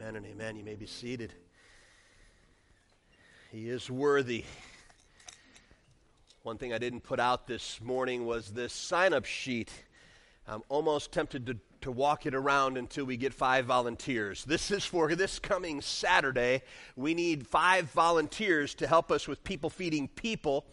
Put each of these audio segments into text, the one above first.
Amen and amen. You may be seated. He is worthy. One thing I didn't put out this morning was this sign-up sheet. I'm almost tempted to walk it around until we get 5 volunteers. This is for this coming Saturday. We need 5 volunteers to help us with people feeding people.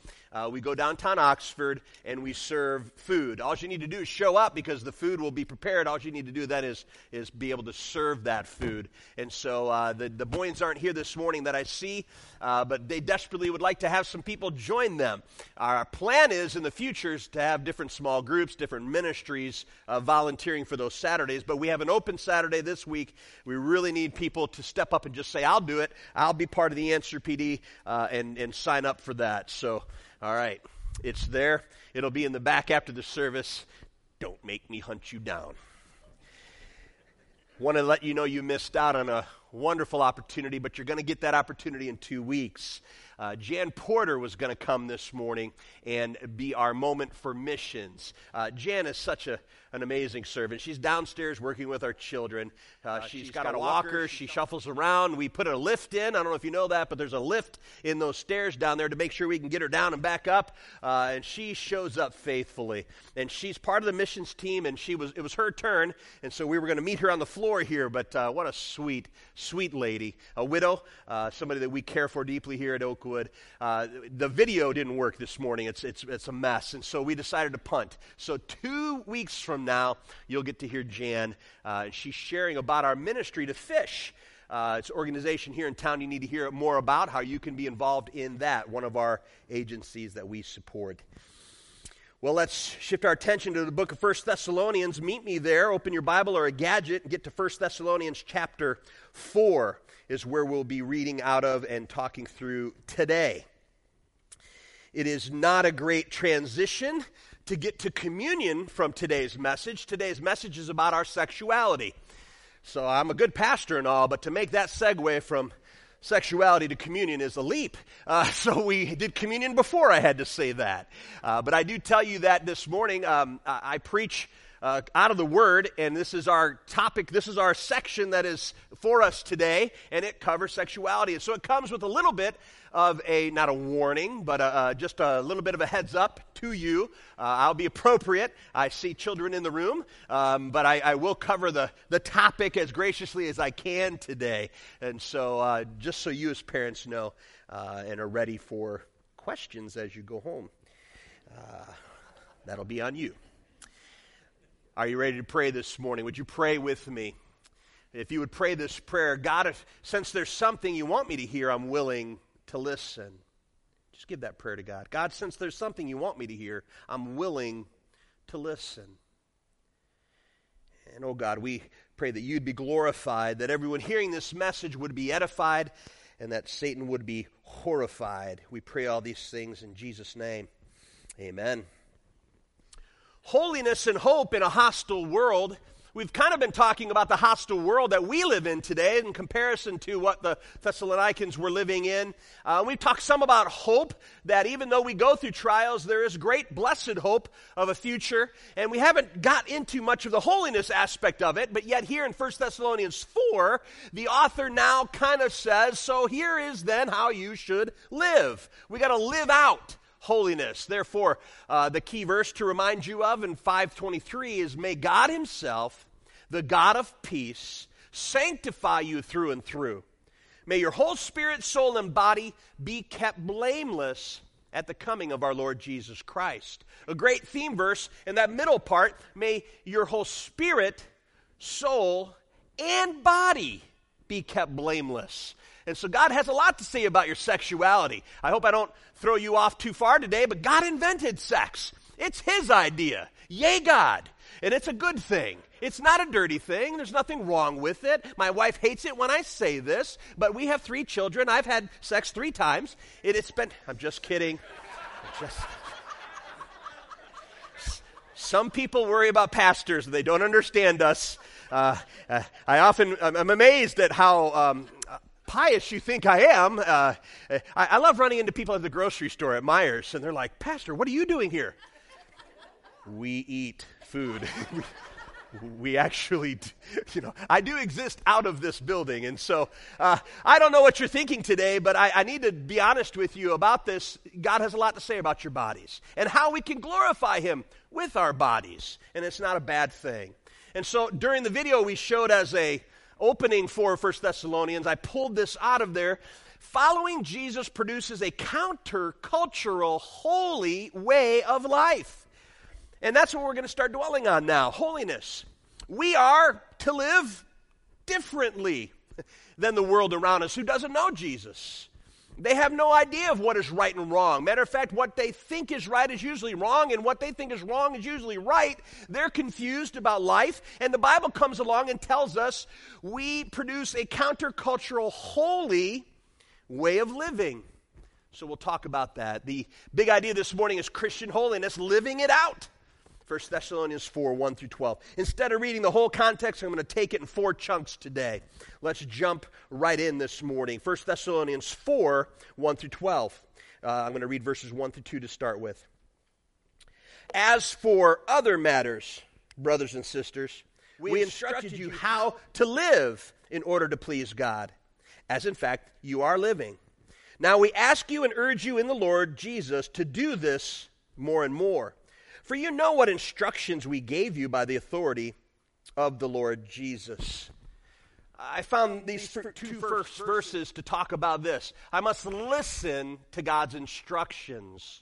We go downtown Oxford and we serve food. All you need to do is show up because the food will be prepared. All you need to do then is be able to serve that food. And so the Boyens aren't here this morning that I see, but they desperately would like to have some people join them. Our plan is in the future is to have different small groups, different ministries volunteering for those Saturdays, but we have an open Saturday this week. We really need people to step up and just say, I'll do it. I'll be part of the Answer PD and sign up for that. So, all right, it's there. It'll be in the back after the service. Don't make me hunt you down. Want to let you know you missed out on a wonderful opportunity, but you're going to get that opportunity in 2 weeks. Jan Porter was going to come this morning and be our moment for missions. Jan is such an amazing servant. She's downstairs working with our children. She's got a walker. She shuffles around. We put a lift in. I don't know if you know that, but there's a lift in those stairs down there to make sure we can get her down and back up. And she shows up faithfully. And she's part of the missions team, and it was her turn. And so we were going to meet her on the floor here, but what a sweet, sweet lady. A widow, somebody that we care for deeply here at Oakwood. The video didn't work this morning. It's a mess, and so we decided to punt. So 2 weeks from now, you'll get to hear Jan. She's sharing about our ministry to fish. It's an organization here in town. You need to hear more about how you can be involved in that, one of our agencies that we support. Well, let's shift our attention to the book of 1 Thessalonians. Meet me there. Open your Bible or a gadget and get to 1 Thessalonians chapter 4 is where we'll be reading out of and talking through today. It is not a great transition to get to communion from today's message. Today's message is about our sexuality. So I'm a good pastor and all, but to make that segue from sexuality to communion is a leap. So we did communion before I had to say that. But I do tell you that this morning I preach out of the Word, and this is our topic, this is our section that is for us today, and it covers sexuality. And so it comes with a little bit of not a warning, but just a little bit of a heads up to you. I'll be appropriate. I see children in the room, but I will cover the topic as graciously as I can today. And so just so you as parents know and are ready for questions as you go home, that'll be on you. Are you ready to pray this morning? Would you pray with me? If you would pray this prayer, God, since there's something you want me to hear, I'm willing to listen. Just give that prayer to God. God, since there's something you want me to hear, I'm willing to listen. And oh God, we pray that you'd be glorified, that everyone hearing this message would be edified, and that Satan would be horrified. We pray all these things in Jesus' name. Amen. Holiness and hope in a hostile world. We've kind of been talking about the hostile world that we live in today in comparison to what the Thessalonians were living in. We've talked some about hope, that even though we go through trials, there is great blessed hope of a future. And we haven't got into much of the holiness aspect of it, but yet here in 1 Thessalonians 4, the author now kind of says, so here is then how you should live. We got to live out holiness. Therefore, the key verse to remind you of in 5:23 is, may God himself, the God of peace, sanctify you through and through. May your whole spirit, soul, and body be kept blameless at the coming of our Lord Jesus Christ. A great theme verse in that middle part, may your whole spirit, soul, and body be kept blameless. And so God has a lot to say about your sexuality. I hope I don't throw you off too far today, but God invented sex. It's his idea. Yay, God. And it's a good thing. It's not a dirty thing. There's nothing wrong with it. My wife hates it when I say this, but we have 3 children. I've had sex 3 times. It's been... I'm just kidding. Some people worry about pastors. They don't understand us. I'm amazed at how... pious you think I am. I love running into people at the grocery store at Myers, and they're like, Pastor, what are you doing here? We eat food. we actually, you know, I do exist out of this building. And so I don't know what you're thinking today, but I need to be honest with you about this. God has a lot to say about your bodies and how we can glorify him with our bodies. And it's not a bad thing. And so during the video we showed as a opening for 1 Thessalonians, I pulled this out of there. Following Jesus produces a counter-cultural, holy way of life. And that's what we're going to start dwelling on now, holiness. We are to live differently than the world around us who doesn't know Jesus. They have no idea of what is right and wrong. Matter of fact, what they think is right is usually wrong, and what they think is wrong is usually right. They're confused about life, and the Bible comes along and tells us we produce a countercultural, holy way of living. So we'll talk about that. The big idea this morning is Christian holiness, living it out. 1 Thessalonians 4, 1 through 12. Instead of reading the whole context, I'm going to take it in four chunks today. Let's jump right in this morning. 1 Thessalonians 4, 1 through 12. I'm going to read verses 1 through 2 to start with. As for other matters, brothers and sisters, we instructed you how to live in order to please God, as in fact you are living. Now we ask you and urge you in the Lord Jesus to do this more and more. For you know what instructions we gave you by the authority of the Lord Jesus. I found these two first verses to talk about this. I must listen to God's instructions.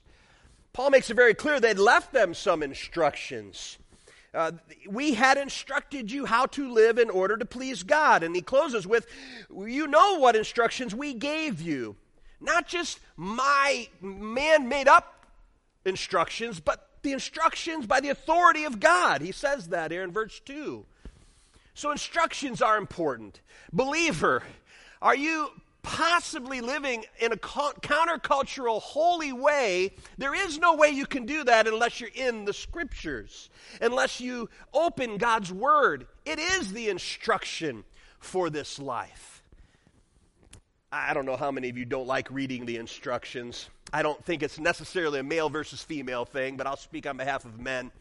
Paul makes it very clear they'd left them some instructions. We had instructed you how to live in order to please God. And he closes with, you know what instructions we gave you. Not just my man-made up instructions, but the instructions by the authority of God. He says that here in verse 2. So instructions are important. Believer, are you possibly living in a countercultural, holy way? There is no way you can do that unless you're in the Scriptures, unless you open God's Word. It is the instruction for this life. I don't know how many of you don't like reading the instructions. I don't think it's necessarily a male versus female thing, but I'll speak on behalf of men.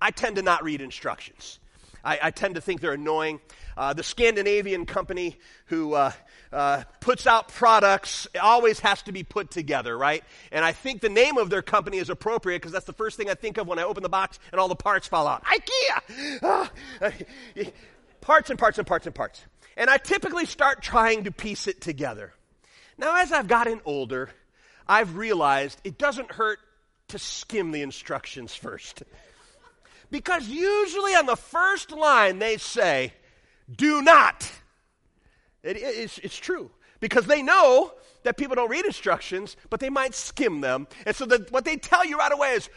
I tend to not read instructions. I tend to think they're annoying. The Scandinavian company who puts out products always has to be put together, right? And I think the name of their company is appropriate because that's the first thing I think of when I open the box and all the parts fall out. IKEA! Parts and parts and parts and parts. And I typically start trying to piece it together. Now, as I've gotten older, I've realized it doesn't hurt to skim the instructions first. Because usually on the first line they say, do not. It's true. Because they know that people don't read instructions, but they might skim them. And so what they tell you right away is,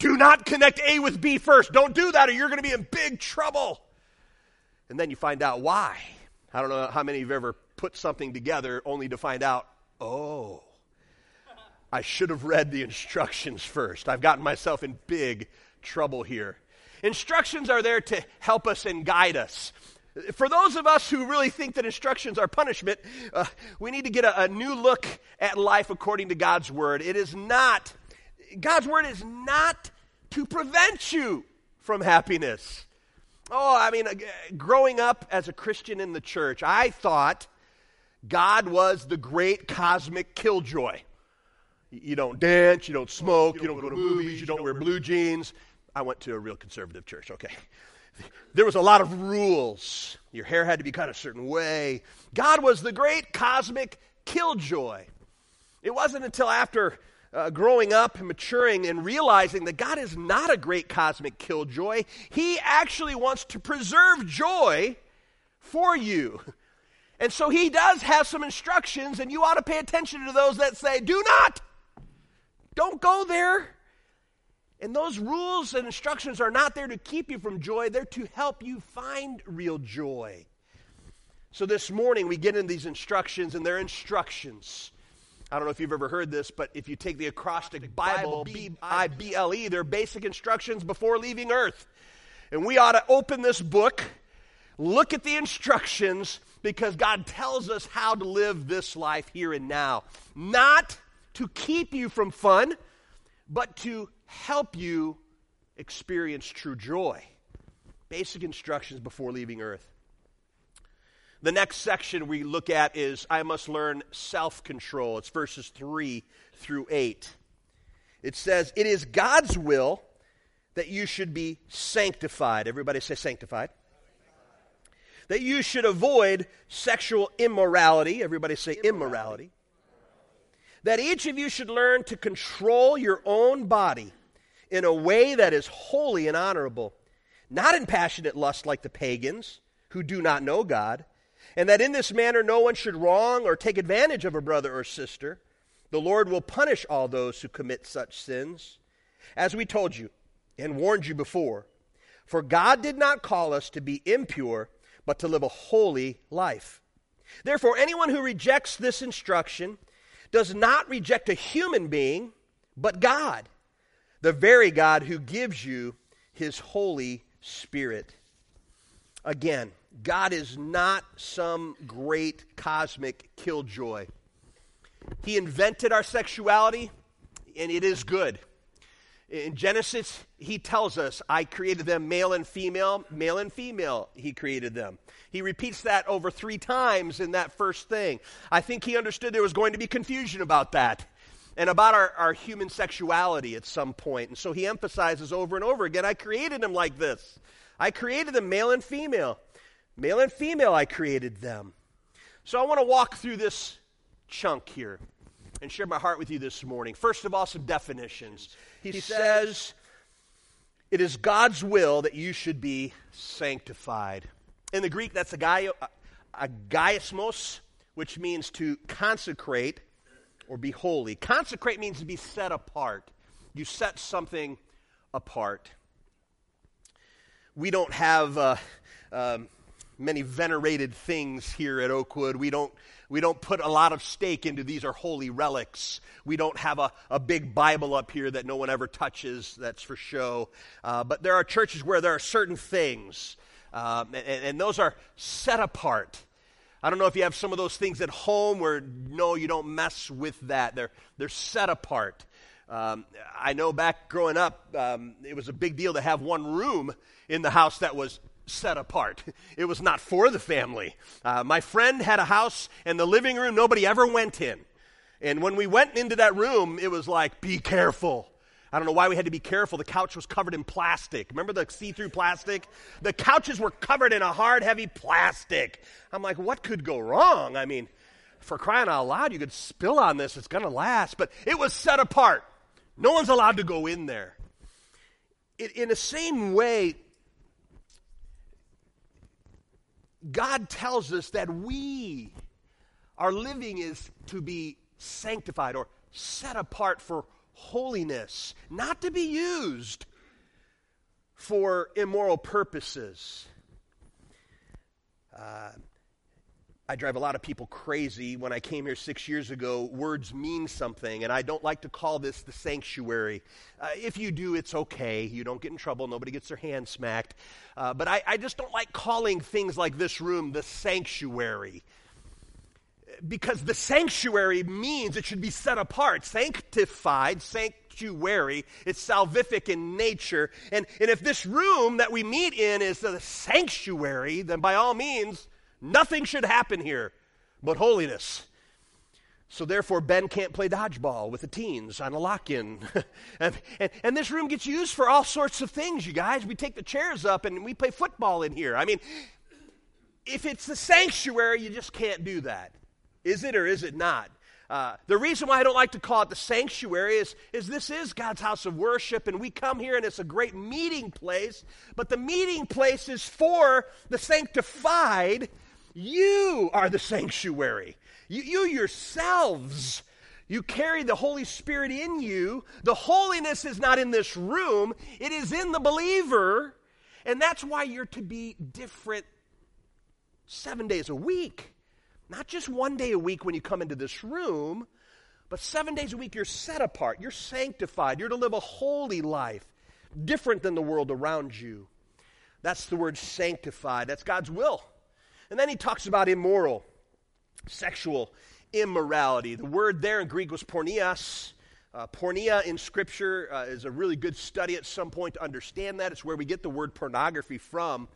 do not connect A with B first. Don't do that or you're going to be in big trouble. And then you find out why. I don't know how many of you have ever put something together only to find out, oh, I should have read the instructions first. I've gotten myself in big trouble here. Instructions are there to help us and guide us. For those of us who really think that instructions are punishment, we need to get a new look at life according to God's Word. God's Word is not to prevent you from happiness. Oh, I mean, growing up as a Christian in the church, I thought God was the great cosmic killjoy. You don't dance, you don't smoke, you don't go to movies, you don't wear blue jeans. I went to a real conservative church, okay. There was a lot of rules. Your hair had to be cut a certain way. God was the great cosmic killjoy. It wasn't until after growing up and maturing and realizing that God is not a great cosmic killjoy. He actually wants to preserve joy for you. And so he does have some instructions, and you ought to pay attention to those that say, do not. Don't go there. And those rules and instructions are not there to keep you from joy. They're to help you find real joy. So this morning we get into these instructions, and they're instructions. I don't know if you've ever heard this, but if you take the acrostic Bible, BIBLE, they're basic instructions before leaving earth. And we ought to open this book, look at the instructions, because God tells us how to live this life here and now. Not to keep you from fun, but to help you experience true joy. Basic instructions before leaving earth. The next section we look at is, I must learn self-control. It's verses 3 through 8. It says, it is God's will that you should be sanctified. Everybody say sanctified. That you should avoid sexual immorality. Everybody say immorality. That each of you should learn to control your own body in a way that is holy and honorable, not in passionate lust like the pagans who do not know God, and that in this manner no one should wrong or take advantage of a brother or sister. The Lord will punish all those who commit such sins, as we told you and warned you before. For God did not call us to be impure, but to live a holy life. Therefore, anyone who rejects this instruction does not reject a human being, but God, the very God who gives you his Holy Spirit. Again, God is not some great cosmic killjoy. He invented our sexuality, and it is good. In Genesis, he tells us, I created them male and female, he created them. He repeats that over 3 times in that first thing. I think he understood there was going to be confusion about that and about our human sexuality at some point. And so he emphasizes over and over again, I created them like this. I created them male and female. Male and female, I created them. So I want to walk through this chunk here and share my heart with you this morning. First of all, some definitions. He says, it is God's will that you should be sanctified. In the Greek, that's agaismos, which means to consecrate or be holy. Consecrate means to be set apart. You set something apart. We don't have many venerated things here at Oakwood. We don't put a lot of stake into these are holy relics. We don't have a big Bible up here that no one ever touches, that's for show. But there are churches where there are certain things, and those are set apart. I don't know if you have some of those things at home where, no, you don't mess with that. They're set apart. I know back growing up, it was a big deal to have one room in the house that was set apart. It was not for the family. My friend had a house, and the living room nobody ever went in. And when we went into that room, it was like, be careful. I don't know why we had to be careful. The couch was covered in plastic. Remember the see-through plastic? The couches were covered in a hard, heavy plastic. I'm like, what could go wrong? I mean, for crying out loud, you could spill on this. It's going to last. But it was set apart. No one's allowed to go in there. In the same way, God tells us that we, our living is to be sanctified or set apart for holiness, not to be used for immoral purposes. I drive a lot of people crazy. When I came here 6 years ago, words mean something, and I don't like to call this the sanctuary. If you do, it's okay. You don't get in trouble. Nobody gets their hand smacked. But I just don't like calling things like this room the sanctuary, because the sanctuary means it should be set apart, sanctified, sanctuary. It's salvific in nature. And if this room that we meet in is the sanctuary, then by all means, nothing should happen here but holiness. So therefore, Ben can't play dodgeball with the teens on a lock-in. and this room gets used for all sorts of things, you guys. We take the chairs up and we play football in here. I mean, if it's the sanctuary, you just can't do that. Is it or is it not? The reason why I don't like to call it the sanctuary is this is God's house of worship, and we come here and it's a great meeting place, but the meeting place is for the sanctified. You are the sanctuary. You yourselves, you carry the Holy Spirit in you. The holiness is not in this room. It is in the believer. And that's why you're to be different 7 days a week. Not just one day a week when you come into this room, but 7 days a week you're set apart. You're sanctified. You're to live a holy life different than the world around you. That's the word sanctified. That's God's will. And then he talks about sexual immorality. The word there in Greek was porneia, Pornea in Scripture is a really good study at some point to understand that. It's where we get the word pornography from.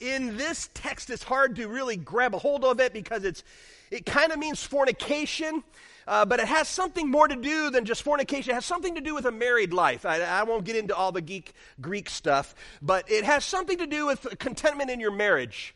In this text, it's hard to really grab a hold of it because it kind of means fornication, but it has something more to do than just fornication. It has something to do with a married life. I won't get into all the Greek stuff, but it has something to do with contentment in your marriage.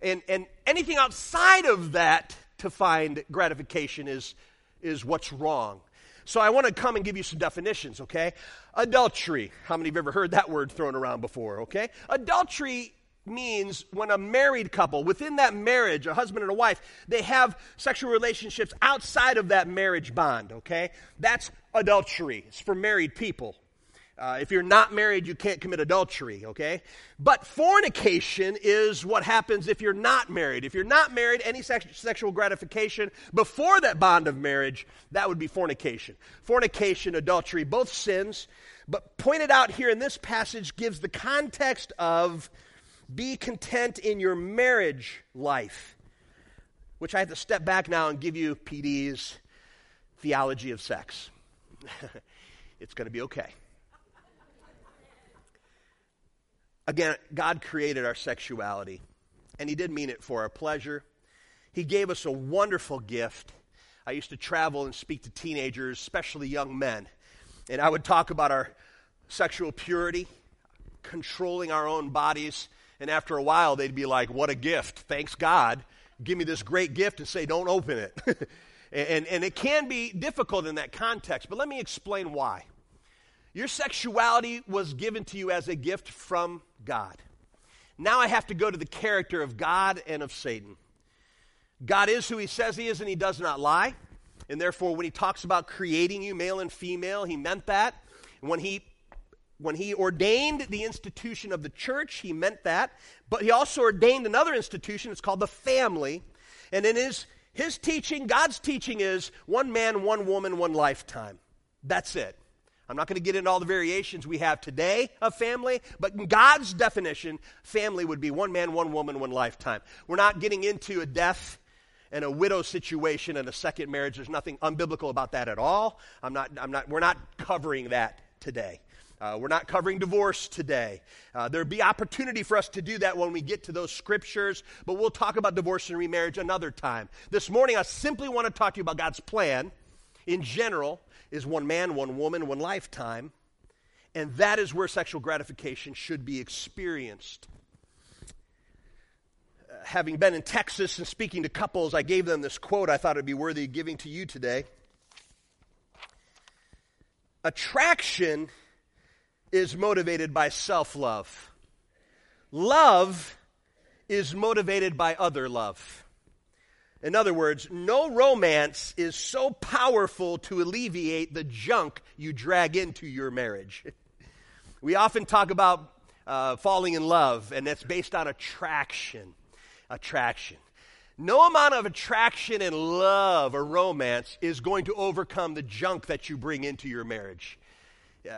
And anything outside of that to find gratification is what's wrong. So I want to come and give you some definitions, okay? Adultery. How many of you have ever heard that word thrown around before, okay? Adultery means when a married couple, within that marriage, a husband and a wife, they have sexual relationships outside of that marriage bond, okay? That's adultery. It's for married people. If you're not married, you can't commit adultery, okay? But fornication is what happens if you're not married. If you're not married, any sexual gratification before that bond of marriage, that would be fornication. Fornication, adultery, both sins. But pointed out here in this passage gives the context of be content in your marriage life, which I have to step back now and give you PD's theology of sex. It's going to be okay. Again, God created our sexuality, and he did mean it for our pleasure. He gave us a wonderful gift. I used to travel and speak to teenagers, especially young men, and I would talk about our sexual purity, controlling our own bodies, and after a while, they'd be like, what a gift. Thanks God. Give me this great gift and say, don't open it. and it can be difficult in that context, but let me explain why. Your sexuality was given to you as a gift from God. Now I have to go to the character of God and of Satan. God is who he says he is, and he does not lie. And therefore, when he talks about creating you, male and female, he meant that. And when he ordained the institution of the church, he meant that. But he also ordained another institution. It's called the family. And in his teaching, God's teaching is one man, one woman, one lifetime. That's it. I'm not going to get into all the variations we have today of family, but in God's definition, family would be one man, one woman, one lifetime. We're not getting into a death and a widow situation and a second marriage. There's nothing unbiblical about that at all. We're not covering that today. We're not covering divorce today. There'd be opportunity for us to do that when we get to those scriptures, but we'll talk about divorce and remarriage another time. This morning, I simply want to talk to you about God's plan in general, is one man, one woman, one lifetime, and that is where sexual gratification should be experienced. Having been in Texas and speaking to couples, I gave them this quote I thought it would be worthy of giving to you today. Attraction is motivated by self-love. Love is motivated by other love. In other words, no romance is so powerful to alleviate the junk you drag into your marriage. We often talk about falling in love, and that's based on attraction. Attraction. No amount of attraction and love or romance is going to overcome the junk that you bring into your marriage.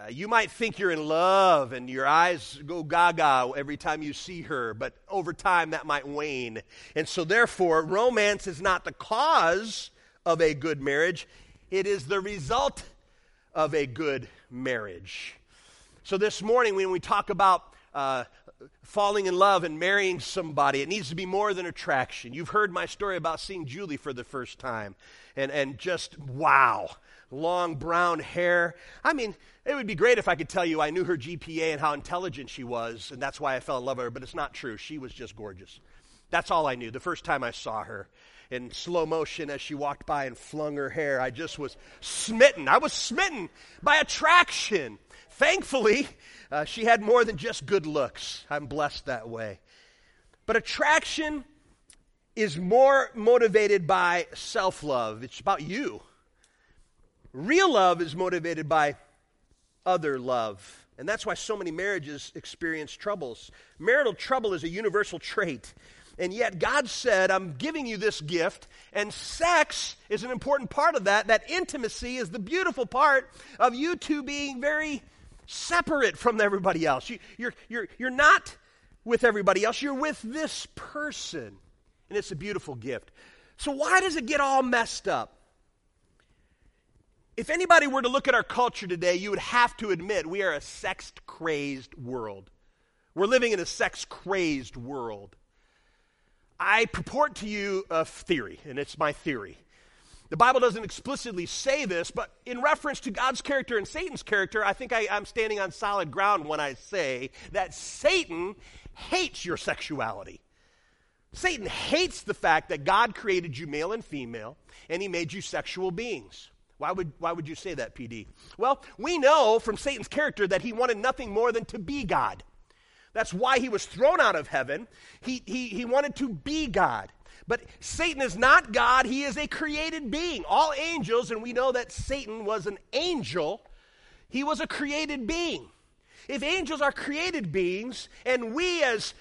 You might think you're in love and your eyes go gaga every time you see her, but over time that might wane. And so therefore, romance is not the cause of a good marriage. It is the result of a good marriage. So this morning when we talk about falling in love and marrying somebody, it needs to be more than attraction. You've heard my story about seeing Julie for the first time and just wow. Long brown hair. I mean, it would be great if I could tell you I knew her GPA and how intelligent she was, and that's why I fell in love with her, but it's not true. She was just gorgeous. That's all I knew the first time I saw her. In slow motion as she walked by and flung her hair, I just was smitten. I was smitten by attraction. Thankfully, she had more than just good looks. I'm blessed that way. But attraction is more motivated by self-love. It's about you. Real love is motivated by other love. And that's why so many marriages experience troubles. Marital trouble is a universal trait. And yet God said, I'm giving you this gift. And sex is an important part of that. That intimacy is the beautiful part of you two being very separate from everybody else. You're not with everybody else. You're with this person. And it's a beautiful gift. So why does it get all messed up? If anybody were to look at our culture today, you would have to admit we are a sex-crazed world. We're living in a sex-crazed world. I purport to you a theory, and it's my theory. The Bible doesn't explicitly say this, but in reference to God's character and Satan's character, I think I'm standing on solid ground when I say that Satan hates your sexuality. Satan hates the fact that God created you male and female, and he made you sexual beings. Why would you say that, PD? Well, we know from Satan's character that he wanted nothing more than to be God. That's why he was thrown out of heaven. He wanted to be God. But Satan is not God. He is a created being. All angels, and we know that Satan was an angel, he was a created being. If angels are created beings, and we as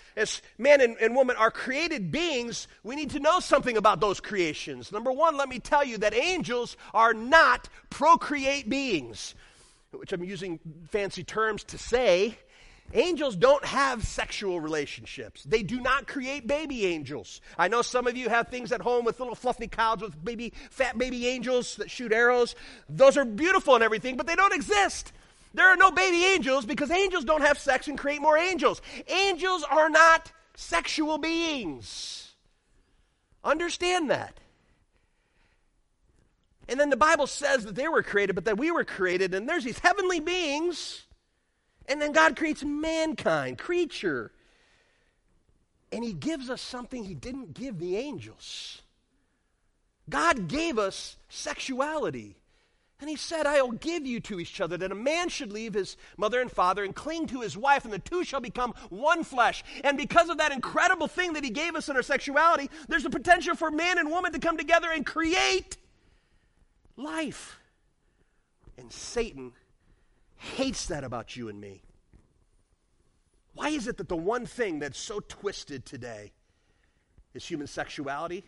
man and woman are created beings, we need to know something about those creations. Number one, let me tell you that angels are not procreate beings, which I'm using fancy terms to say. Angels don't have sexual relationships. They do not create baby angels. I know some of you have things at home with little fluffy cows with baby, fat baby angels that shoot arrows. Those are beautiful and everything, but they don't exist. There are no baby angels because angels don't have sex and create more angels. Angels are not sexual beings. Understand that. And then the Bible says that they were created, but that we were created, and there's these heavenly beings. And then God creates mankind, creature. And he gives us something he didn't give the angels. God gave us sexuality. And he said, I will give you to each other, that a man should leave his mother and father and cling to his wife, and the two shall become one flesh. And because of that incredible thing that he gave us in our sexuality, there's a potential for man and woman to come together and create life. And Satan hates that about you and me. Why is it that the one thing that's so twisted today is human sexuality?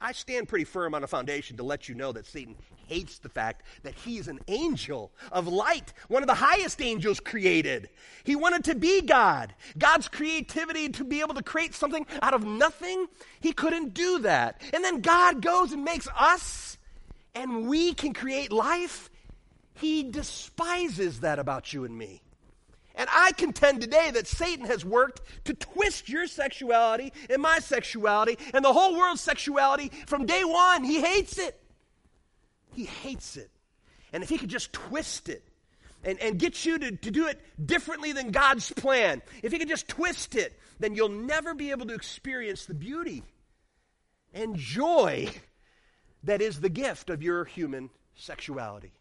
I stand pretty firm on a foundation to let you know that Satan hates the fact that he's an angel of light, one of the highest angels created. He wanted to be God. God's creativity to be able to create something out of nothing, he couldn't do that. And then God goes and makes us, and we can create life. He despises that about you and me. And I contend today that Satan has worked to twist your sexuality and my sexuality and the whole world's sexuality from day one. He hates it. He hates it. And if he could just twist it and get you to do it differently than God's plan, if he could just twist it, then you'll never be able to experience the beauty and joy that is the gift of your human sexuality.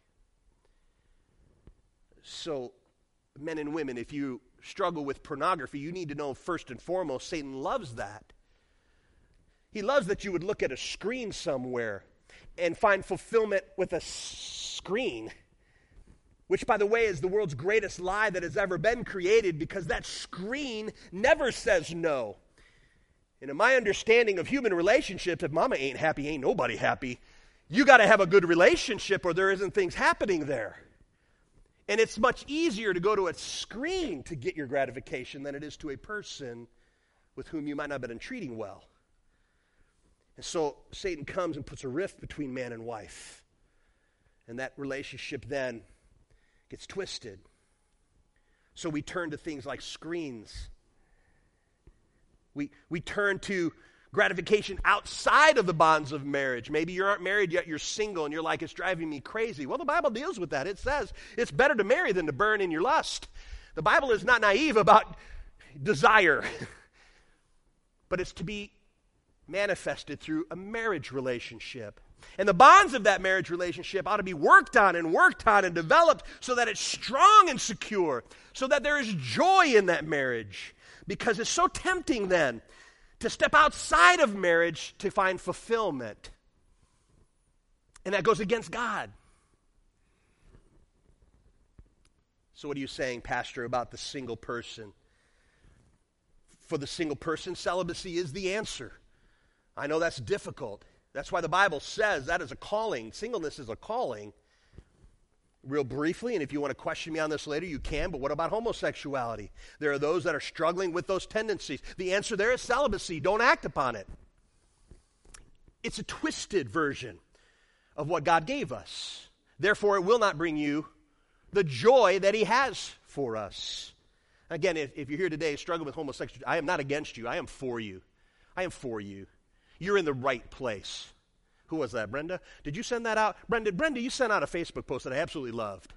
So, men and women, if you struggle with pornography, you need to know first and foremost, Satan loves that. He loves that you would look at a screen somewhere and find fulfillment with a screen, which, by the way, is the world's greatest lie that has ever been created, because that screen never says no. And in my understanding of human relationships, if mama ain't happy, ain't nobody happy. You got to have a good relationship or there isn't things happening there. And it's much easier to go to a screen to get your gratification than it is to a person with whom you might not have been treating well. And so Satan comes and puts a rift between man and wife. And that relationship then gets twisted. So we turn to things like screens. We turn to gratification outside of the bonds of marriage. Maybe you aren't married yet, you're single, and you're like, it's driving me crazy. Well, the Bible deals with that. It says it's better to marry than to burn in your lust. The Bible is not naive about desire, but it's to be manifested through a marriage relationship. And the bonds of that marriage relationship ought to be worked on and developed so that it's strong and secure, so that there is joy in that marriage, because it's so tempting then to step outside of marriage to find fulfillment. And that goes against God. So what are you saying, Pastor, about the single person? For the single person, celibacy is the answer. I know that's difficult. That's why the Bible says that is a calling. Singleness is a calling. Real briefly, and if you want to question me on this later, you can, but what about homosexuality? There are those that are struggling with those tendencies. The answer there is celibacy. Don't act upon it. It's a twisted version of what God gave us. Therefore, it will not bring you the joy that he has for us. Again, if you're here today struggling with homosexuality, I am not against you. I am for you. I am for you. You're in the right place. Who was that, Brenda? Did you send that out? Brenda, you sent out a Facebook post that I absolutely loved.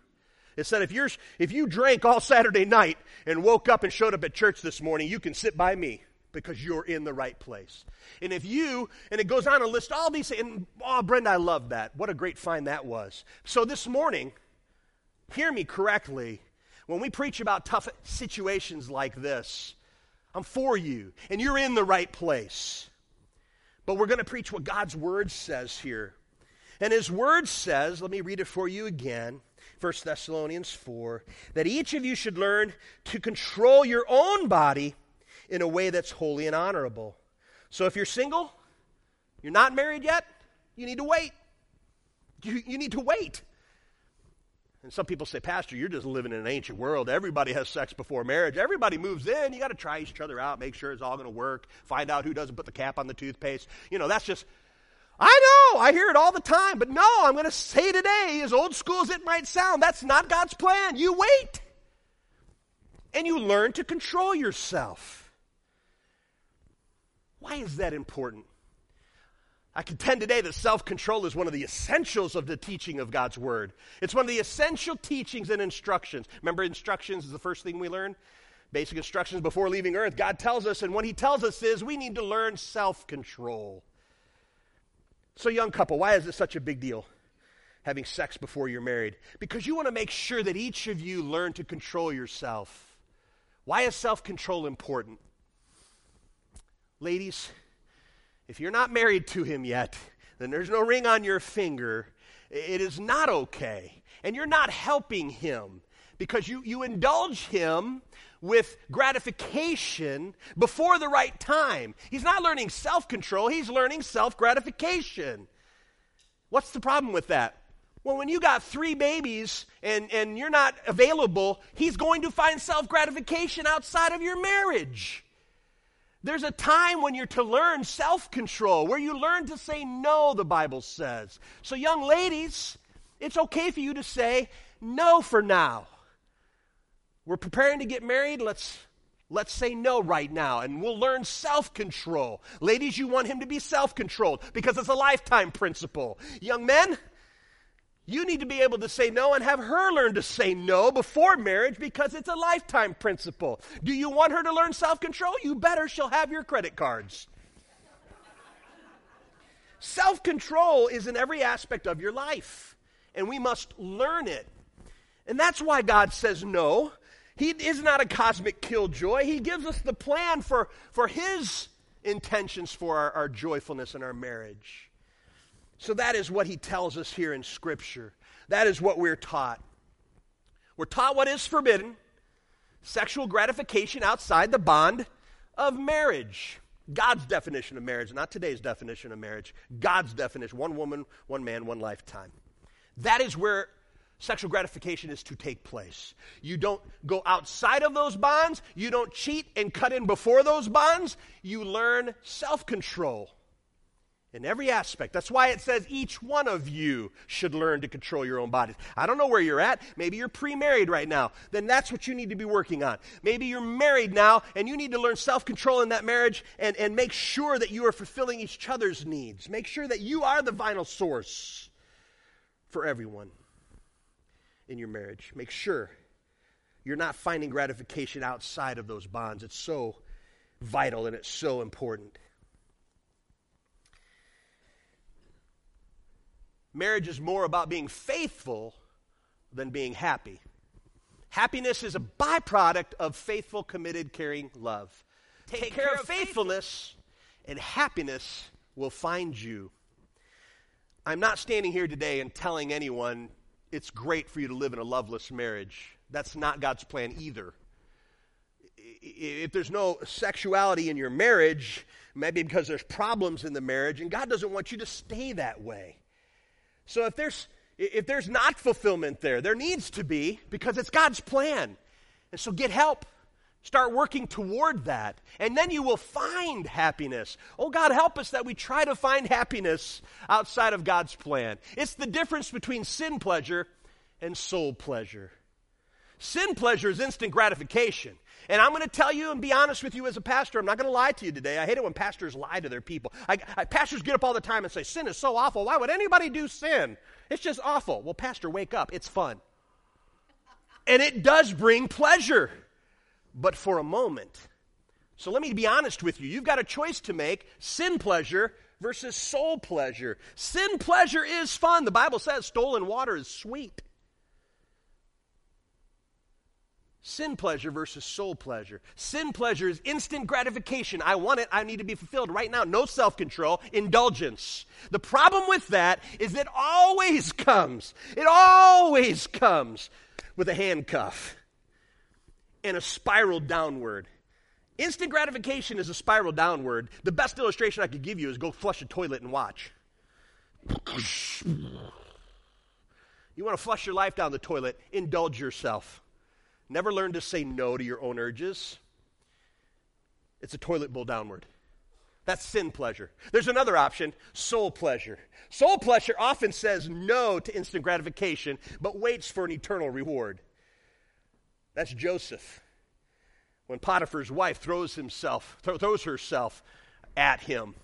It said, if you drank all Saturday night and woke up and showed up at church this morning, you can sit by me because you're in the right place. And and it goes on and lists all these things. And, oh, Brenda, I love that. What a great find that was. So this morning, hear me correctly. When we preach about tough situations like this, I'm for you, and you're in the right place. But we're going to preach what God's Word says here. And His Word says, let me read it for you again, 1 Thessalonians 4, that each of you should learn to control your own body in a way that's holy and honorable. So if you're single, you're not married yet, you need to wait. You need to wait. And some people say, Pastor, you're just living in an ancient world. Everybody has sex before marriage. Everybody moves in. You got to try each other out, make sure it's all going to work, find out who doesn't put the cap on the toothpaste. You know, that's just, I know, I hear it all the time. But no, I'm going to say today, as old school as it might sound, that's not God's plan. You wait. And you learn to control yourself. Why is that important? I contend today that self-control is one of the essentials of the teaching of God's Word. It's one of the essential teachings and instructions. Remember, instructions is the first thing we learn? Basic instructions before leaving earth. God tells us, and what He tells us is we need to learn self-control. So, young couple, why is it such a big deal, having sex before you're married? Because you want to make sure that each of you learn to control yourself. Why is self-control important? Ladies, if you're not married to him yet, then there's no ring on your finger. It is not okay. And you're not helping him because you indulge him with gratification before the right time. He's not learning self-control. He's learning self-gratification. What's the problem with that? Well, when you got 3 babies and you're not available, he's going to find self-gratification outside of your marriage. There's a time when you're to learn self-control, where you learn to say no, the Bible says. So young ladies, it's okay for you to say no for now. We're preparing to get married, let's say no right now, and we'll learn self-control. Ladies, you want him to be self-controlled because it's a lifetime principle. Young men, you need to be able to say no and have her learn to say no before marriage because it's a lifetime principle. Do you want her to learn self-control? You better. She'll have your credit cards. Self-control is in every aspect of your life, and we must learn it. And that's why God says no. He is not a cosmic killjoy. He gives us the plan for His intentions for our joyfulness in our marriage. So that is what he tells us here in Scripture. That is what we're taught. We're taught what is forbidden, sexual gratification outside the bond of marriage. God's definition of marriage, not today's definition of marriage. God's definition, one woman, one man, one lifetime. That is where sexual gratification is to take place. You don't go outside of those bonds. You don't cheat and cut in before those bonds. You learn self-control. In every aspect. That's why it says each one of you should learn to control your own bodies. I don't know where you're at. Maybe you're pre-married right now. Then that's what you need to be working on. Maybe you're married now and you need to learn self-control in that marriage and make sure that you are fulfilling each other's needs. Make sure that you are the vital source for everyone in your marriage. Make sure you're not finding gratification outside of those bonds. It's so vital and it's so important. Marriage is more about being faithful than being happy. Happiness is a byproduct of faithful, committed, caring love. Take care of faithfulness, and happiness will find you. I'm not standing here today and telling anyone it's great for you to live in a loveless marriage. That's not God's plan either. If there's no sexuality in your marriage, maybe because there's problems in the marriage, and God doesn't want you to stay that way. So if there's not fulfillment there needs to be because it's God's plan. And so get help. Start working toward that, and then you will find happiness. Oh, God, help us that we try to find happiness outside of God's plan. It's the difference between sin pleasure and soul pleasure. Sin pleasure is instant gratification. And I'm going to tell you and be honest with you as a pastor, I'm not going to lie to you today. I hate it when pastors lie to their people. Pastors get up all the time and say, sin is so awful. Why would anybody do sin? It's just awful. Well, pastor, wake up. It's fun. And it does bring pleasure, but for a moment. So let me be honest with you. You've got a choice to make, sin pleasure versus soul pleasure. Sin pleasure is fun. The Bible says stolen water is sweet. Sin pleasure versus soul pleasure. Sin pleasure is instant gratification. I want it. I need to be fulfilled right now. No self-control, indulgence. The problem with that is it always comes with a handcuff and a spiral downward. Instant gratification is a spiral downward. The best illustration I could give you is go flush a toilet and watch. You want to flush your life down the toilet, indulge yourself. Never learn to say no to your own urges. It's a toilet bowl downward. That's sin pleasure. There's another option, soul pleasure. Soul pleasure often says no to instant gratification, but waits for an eternal reward. That's Joseph. When Potiphar's wife throws herself at him,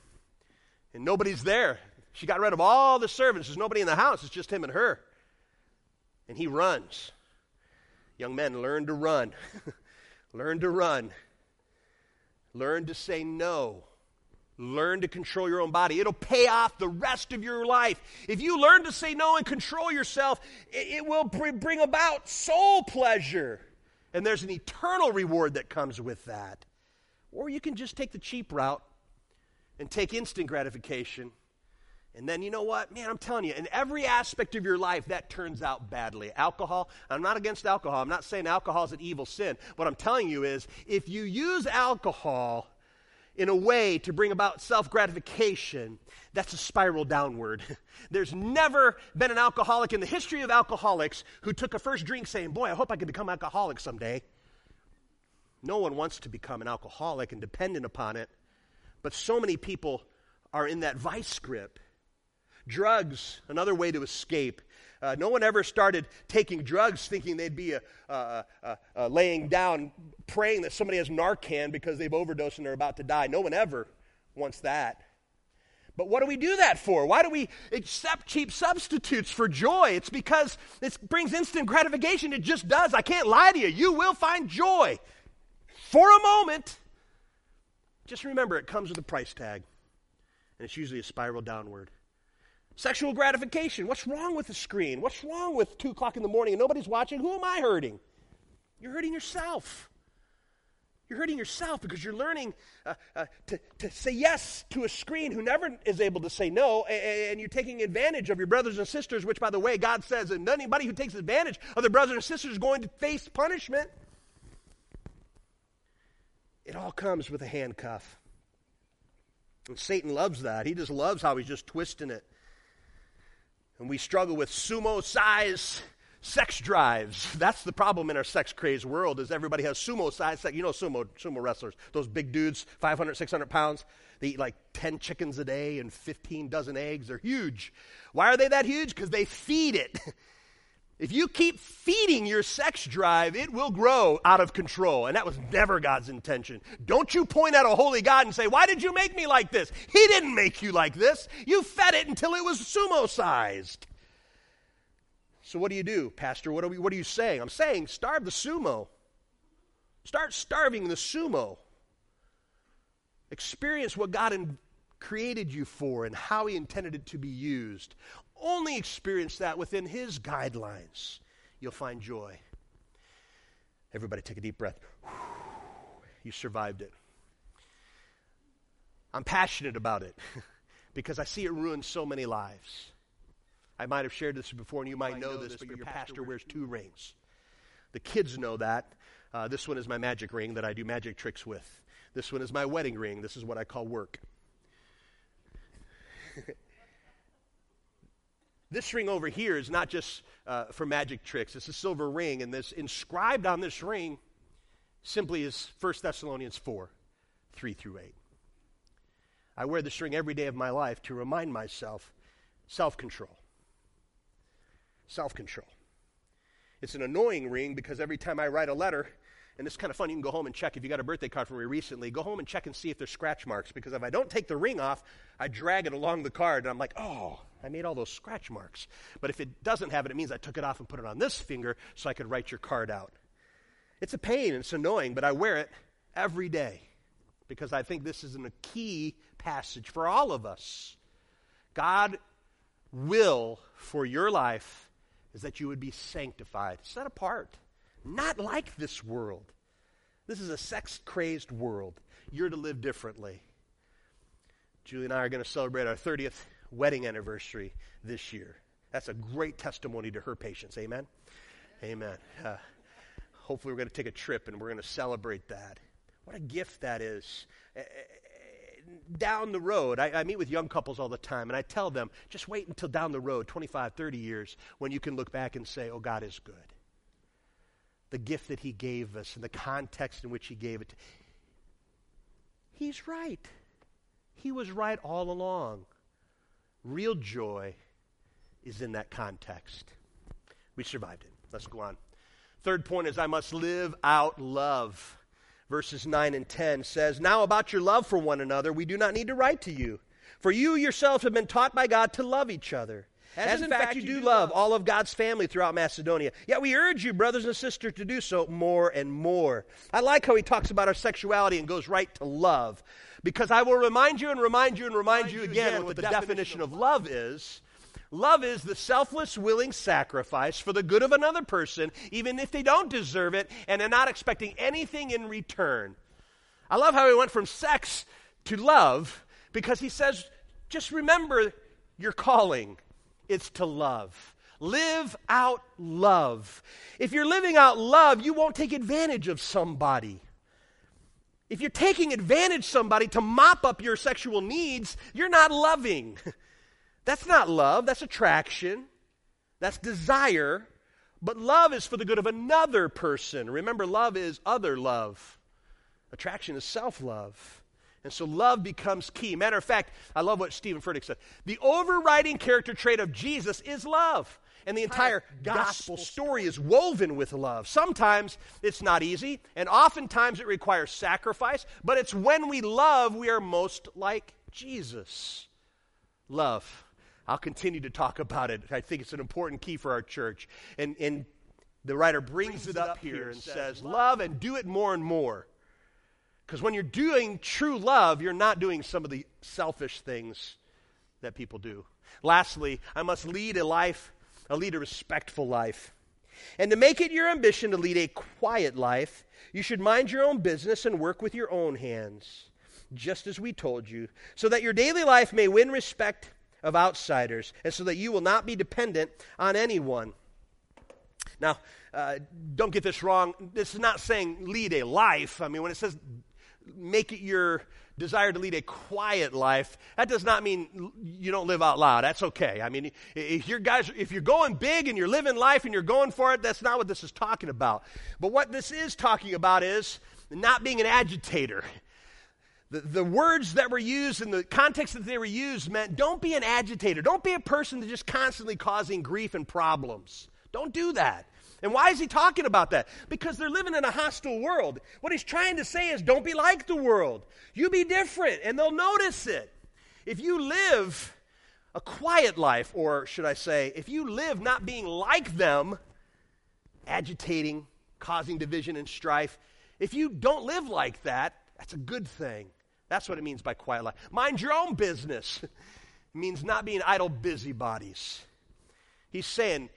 and nobody's there. She got rid of all the servants. There's nobody in the house. It's just him and her. And he runs. Young men, learn to run. Learn to run. Learn to say no. Learn to control your own body. It'll pay off the rest of your life. If you learn to say no and control yourself, it will bring about soul pleasure. And there's an eternal reward that comes with that. Or you can just take the cheap route and take instant gratification. And then you know what? Man, I'm telling you, in every aspect of your life, that turns out badly. Alcohol, I'm not against alcohol. I'm not saying alcohol is an evil sin. What I'm telling you is, if you use alcohol in a way to bring about self-gratification, that's a spiral downward. There's never been an alcoholic in the history of alcoholics who took a first drink saying, boy, I hope I can become alcoholic someday. No one wants to become an alcoholic and dependent upon it. But so many people are in that vice grip. Drugs, another way to escape. No one ever started taking drugs thinking they'd be laying down, praying that somebody has Narcan because they've overdosed and they're about to die. No one ever wants that. But what do we do that for? Why do we accept cheap substitutes for joy? It's because it brings instant gratification. It just does. I can't lie to you. You will find joy for a moment. Just remember, it comes with a price tag, and it's usually a spiral downward. Sexual gratification. What's wrong with the screen? What's wrong with 2 o'clock in the morning and nobody's watching? Who am I hurting? You're hurting yourself. You're hurting yourself because you're learning to say yes to a screen who never is able to say no, and you're taking advantage of your brothers and sisters, which, by the way, God says, and anybody who takes advantage of their brothers and sisters is going to face punishment. It all comes with a handcuff. And Satan loves that. He just loves how he's just twisting it. And we struggle with sumo-size sex drives. That's the problem in our sex-crazed world is everybody has sumo-size sex. You know sumo wrestlers, those big dudes, 500, 600 pounds. They eat like 10 chickens a day and 15 dozen eggs. They're huge. Why are they that huge? Because they feed it. If you keep feeding your sex drive, it will grow out of control. And that was never God's intention. Don't you point at a holy God and say, why did you make me like this? He didn't make you like this. You fed it until it was sumo-sized. So what do you do, Pastor? What are you saying? I'm saying starve the sumo. Start starving the sumo. Experience what God created you for and how he intended it to be used. Only experience that within his guidelines. You'll find joy. Everybody take a deep breath. You survived it. I'm passionate about it because I see it ruin so many lives. I might have shared this before, and you might know this, but your pastor wears 2 rings. The kids know that. This one is my magic ring that I do magic tricks with. This one is my wedding ring. This is what I call work. This ring over here is not just for magic tricks. It's a silver ring, and this inscribed on this ring simply is 1 Thessalonians 4, 3 through 8. I wear this ring every day of my life to remind myself, self-control. Self-control. It's an annoying ring because every time I write a letter, and it's kind of fun, you can go home and check. If you got a birthday card from me recently, go home and check and see if there's scratch marks, because if I don't take the ring off, I drag it along the card, and I'm like, oh, I made all those scratch marks. But if it doesn't have it, it means I took it off and put it on this finger so I could write your card out. It's a pain, and it's annoying, but I wear it every day because I think this is a key passage for all of us. God's will for your life is that you would be sanctified, set apart. Not like this world. This is a sex-crazed world. You're to live differently. Julie and I are going to celebrate our 30th wedding anniversary this year. That's a great testimony to her patience. Amen? Amen. Hopefully we're going to take a trip and we're going to celebrate that. What a gift that is. Down the road, I meet with young couples all the time, and I tell them, just wait until down the road, 25, 30 years, when you can look back and say, oh, God is good. The gift that he gave us and the context in which he gave it. He's right. He was right all along. Real joy is in that context. We survived it. Let's go on. Third point is I must live out love. Verses 9 and 10 says, now about your love for one another, we do not need to write to you. For you yourselves have been taught by God to love each other. As in fact you do love all of God's family throughout Macedonia. Yet we urge you, brothers and sisters, to do so more and more. I like how he talks about our sexuality and goes right to love. Because I will remind you and remind you and remind you again what the definition of love is. Love is the selfless, willing sacrifice for the good of another person, even if they don't deserve it, and they're not expecting anything in return. I love how he went from sex to love, because he says, just remember your calling. It's to love. Live out love. If you're living out love, you won't take advantage of somebody. If you're taking advantage of somebody to mop up your sexual needs, you're not loving. That's not love. That's attraction. That's desire. But love is for the good of another person. Remember, love is other love. Attraction is self-love. And so love becomes key. Matter of fact, I love what Stephen Furtick said. The overriding character trait of Jesus is love. And the entire gospel story is woven with love. Sometimes it's not easy, and oftentimes it requires sacrifice. But it's when we love, we are most like Jesus. Love. I'll continue to talk about it. I think it's an important key for our church. And the writer brings it up here and says, love and do it more and more. Because when you're doing true love, you're not doing some of the selfish things that people do. Lastly, I must lead a respectful life. And to make it your ambition to lead a quiet life, you should mind your own business and work with your own hands, just as we told you, so that your daily life may win respect of outsiders, and so that you will not be dependent on anyone. Now, don't get this wrong. This is not saying lead a life. I mean, when it says make it your desire to lead a quiet life, that does not mean you don't live out loud. That's okay. I mean, if you're going big and you're living life and you're going for it, that's not what this is talking about. But what this is talking about is not being an agitator. The words that were used and the context that they were used meant don't be an agitator. Don't be a person that's just constantly causing grief and problems. Don't do that. And why is he talking about that? Because they're living in a hostile world. What he's trying to say is don't be like the world. You be different, and they'll notice it. If you live a quiet life, or should I say, if you live not being like them, agitating, causing division and strife, if you don't live like that, that's a good thing. That's what it means by quiet life. Mind your own business. It means not being idle busybodies. He's saying,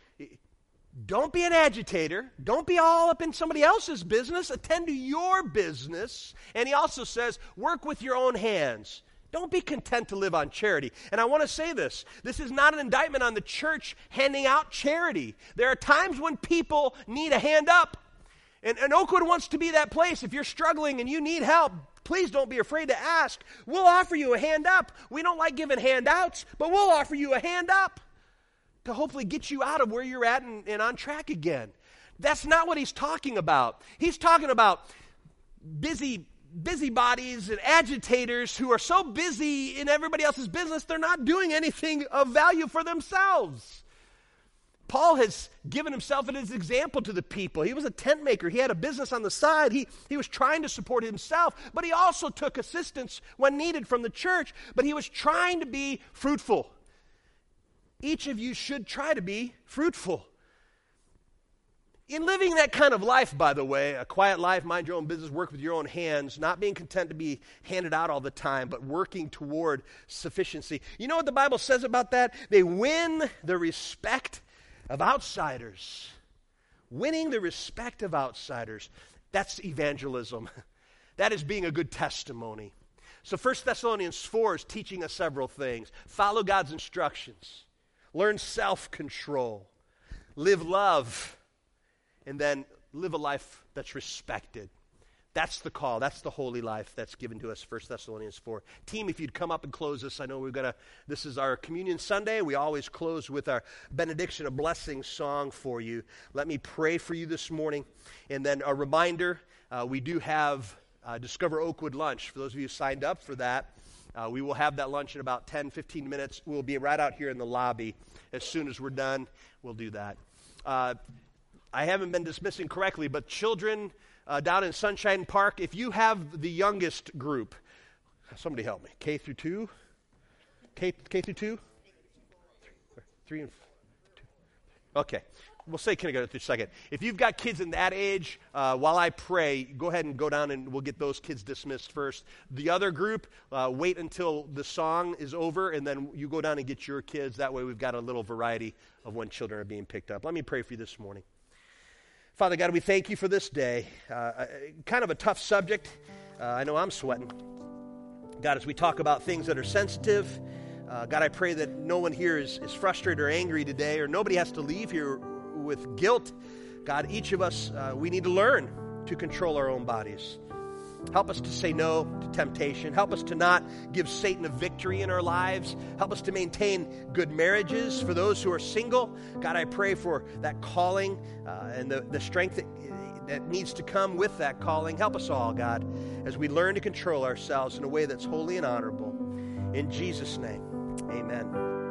don't be an agitator. Don't be all up in somebody else's business. Attend to your business. And he also says, work with your own hands. Don't be content to live on charity. And I want to say this. This is not an indictment on the church handing out charity. There are times when people need a hand up. And Oakwood wants to be that place. If you're struggling and you need help, please don't be afraid to ask. We'll offer you a hand up. We don't like giving handouts, but we'll offer you a hand up to hopefully get you out of where you're at and on track again. That's not what he's talking about. He's talking about busybodies and agitators who are so busy in everybody else's business, they're not doing anything of value for themselves. Paul has given himself as an example to the people. He was a tent maker. He had a business on the side. He was trying to support himself, but he also took assistance when needed from the church, but he was trying to be fruitful. Each of you should try to be fruitful. In living that kind of life, by the way, a quiet life, mind your own business, work with your own hands, not being content to be handed out all the time, but working toward sufficiency. You know what the Bible says about that? They win the respect of outsiders. Winning the respect of outsiders. That's evangelism. That is being a good testimony. So 1 Thessalonians 4 is teaching us several things. Follow God's instructions. Learn self-control. Live love. And then live a life that's respected. That's the call. That's the holy life that's given to us, 1 Thessalonians 4. Team, if you'd come up and close us. I know this is our Communion Sunday. We always close with our benediction, a blessing song for you. Let me pray for you this morning. And then a reminder, we do have Discover Oakwood lunch. For those of you who signed up for that, we will have that lunch in about 10, 15 minutes. We'll be right out here in the lobby. As soon as we're done, we'll do that. I haven't been dismissing correctly, but children down in Sunshine Park, if you have the youngest group, somebody help me, K through 2? K through 2? 3 and 2. Okay, we'll say kindergarten through second. If you've got kids in that age, while I pray, go ahead and go down and we'll get those kids dismissed first. The other group, wait until the song is over and then you go down and get your kids. That way we've got a little variety of when children are being picked up. Let me pray for you this morning. Father God, we thank you for this day. Kind of a tough subject. I know I'm sweating. God, as we talk about things that are sensitive, God, I pray that no one here is frustrated or angry today, or nobody has to leave here with guilt. God, each of us, we need to learn to control our own bodies. Help us to say no to temptation. Help us to not give Satan a victory in our lives. Help us to maintain good marriages. For those who are single, God, I pray for that calling and the strength that needs to come with that calling. Help us all, God, as we learn to control ourselves in a way that's holy and honorable. In Jesus' name, amen.